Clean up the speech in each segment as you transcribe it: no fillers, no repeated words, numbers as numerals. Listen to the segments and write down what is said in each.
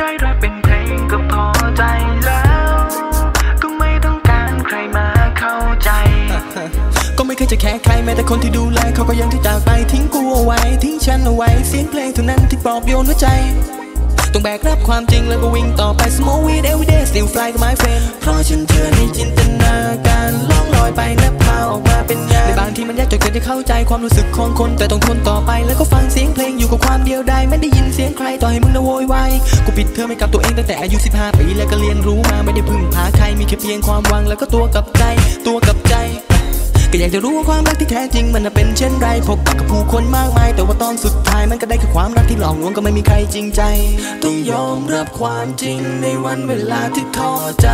ได้รักเป็นเพลงก็พอใจแล้วก็ไม่ต้องการใครมาเข้าใจก็ไม่เคยจะแคร์ใครแม้แต่คนที่ดูแลเขาก็ยังที่จากไปทิ้งกูเอาไว้ทิ้งฉันเอาไว้เสียงเพลงเท่านั้นที่ปลอบโยนหัวใจต้องแบกรับความจริงแล้วก็วิ่งต่อไป Smoke weed everyday still fly to my friend เพราะฉันเชื่อในจินตนาการล่องลอยไปและพาออกมาเป็นงานในบางที่มันยากจนเกินจะเข้าใจความรู้สึกของคนแต่ต้องทนต่อไปแล้วก็ฟังเสียงเพลงอยู่กับความเดียวดายไม่ได้ยินเสียงใครต่อให้มึงนะโวยวายกูปิดเทอมให้กับตัวเองตั้งแต่อายุ15 ปีแล้วก็เรียนรู้มาไม่ได้พึ่งพาใครมีแค่เพียงความหวังแล้วก็ตัวกับใจก็อยากจะรู้ว่าความรักที่แท้จริงมันจะเป็นเช่นไรพบปะกับผู้คนมากมายแต่ว่าตอนสุดท้ายมันก็ได้แค่ความรักที่หลอกลวงก็ไม่มีใครจริงใจต้องยอมรับความจริงในวันเวลาที่ท้อใจ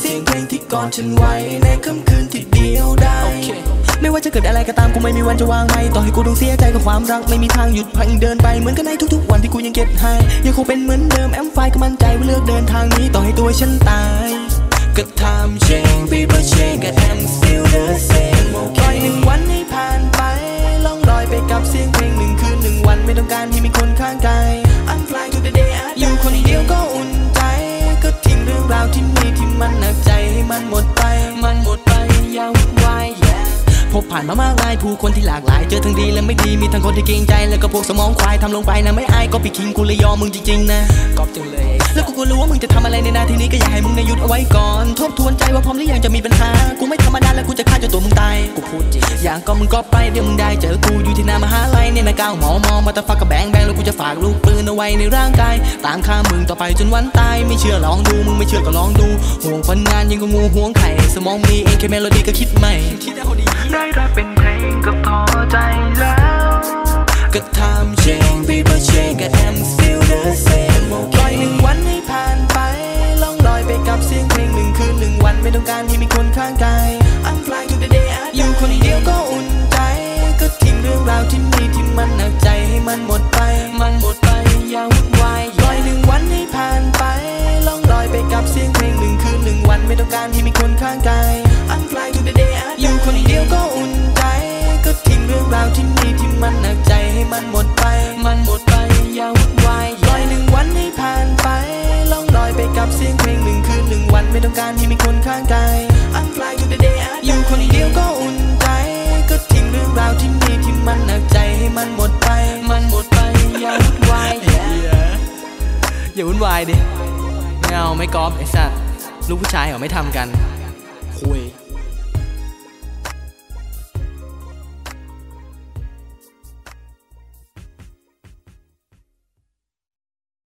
เสียงเพลงที่กอดฉันไว้ในค่ำคืนที่เดียวดาย okay. ไม่ว่าจะเกิดอะไรก็ตามกูไม่มีวันจะวางไมค์ต่อให้กูต้องเสียใจกับความรักไม่มีทางหยุดพังเดินไปเหมือนกันในทุกๆวันที่กูยังเก็บหายยังคงเป็นเหมือนเดิมแอมไฟก็มั่นใจว่าเลือกเดินทางนี้ต่อให้ตัวฉันตายก็ทำ change people change and still the same ปล่อยหนึ่งวันให้ผ่านไปล่องลอยไปกับเสียงเพลงหนึ่งคืนหนึ่งวันไม่ต้องการที่มีคนข้างกาย I'm flying to the day I die อยู่คนเดียวก็อุ่นใจก็ทิ้งเรื่องราวที่มีที่มันหนักใจให้มันหมดไปอย่าวุ่นวายพบผ่านมามากมายผู้คนที่หลากหลายเจอทั้งดีและไม่ดีมีทั้งคนที่เกรงใจแล้วก็พวกสมองควายทำลงไปนะไม่อายก็ไปคิงกูเลยยอมมึงจริงๆนะกอบจังเลยแล้วกูรู้ว่ามึงจะทำอะไรในนาทีนี้ก็อยากให้มึงหยุดเอาไว้ก่อนทบทวนใจว่าพร้อมหรือยังจะมีปัญหากูไม่ธรรมดาและกูจะฆ่าจนตัวมึงตายกูพูดจริงอย่างก็มึงก็ไปเดี๋ยวมึงได้เจอกูอยู่ที่หน้ามหาลัยเนี่ยนะก้าวหมอมอมาตะฟักกับแบงแล้วกูจะฝากลูกปืนเอาไว้ในร่างกายตามข้ามึงต่อไปจนวันตายไม่เชื่อลองดูมึงไม่เชื่อก็ลองดูห่วงผลงานยิ่งกว่างูห่วงไข่สมองมีเองแค่เมโลดี้ก็คิดใหม่ได้รักเป็นเพลงก็พอใจแล้วก็ทำ change people change and still the same ปล่อยหนึ่งวันให้ผ่านไปล่องลอยไปกับเสียงเพลงหนึ่งคืนหนึ่งวันไม่ต้องการที่มีคนข้างกาย I'm flying to the day I die อยู่คนเดียวก็อุ่นใจก็ทิ้งเรื่องราวที่มีที่มันหนักใจให้มันหมดไปอย่าวุ่นวายปล่อยหนึ่งวันให้ผ่านไปล่องลอยไปกับเสียงเพลงหนึ่งคืนหนึ่งวันไม่ต้องการที่มีคนข้างกาย I'm flying to the day I die อยู่คนเดียวก็อุ่นใจก็ทิ้งเรื่องราวที่มีที่มันหนักใจให้มันหมดไปอย่าวุ่นวายปล่อยหนึ่งวันให้ผ่านไปล่องลอยไปกับเสียงเพลงหนึ่งคืนหนึ่งวันไม่ต้องการที่มีคนข้างกาย I'm flying to the day I die อยู่คนเดียวก็อุ่นใจก็ทิ้งเรื่องราวที่มีที่มันหนักใจให้มันหมดไปอย่าวุ่นวายอย่าวุ่นวายดิเงาไม่กอล์ฟไอ้สัตว์ลูกผู้ชายเขาไม่ทำกันคุย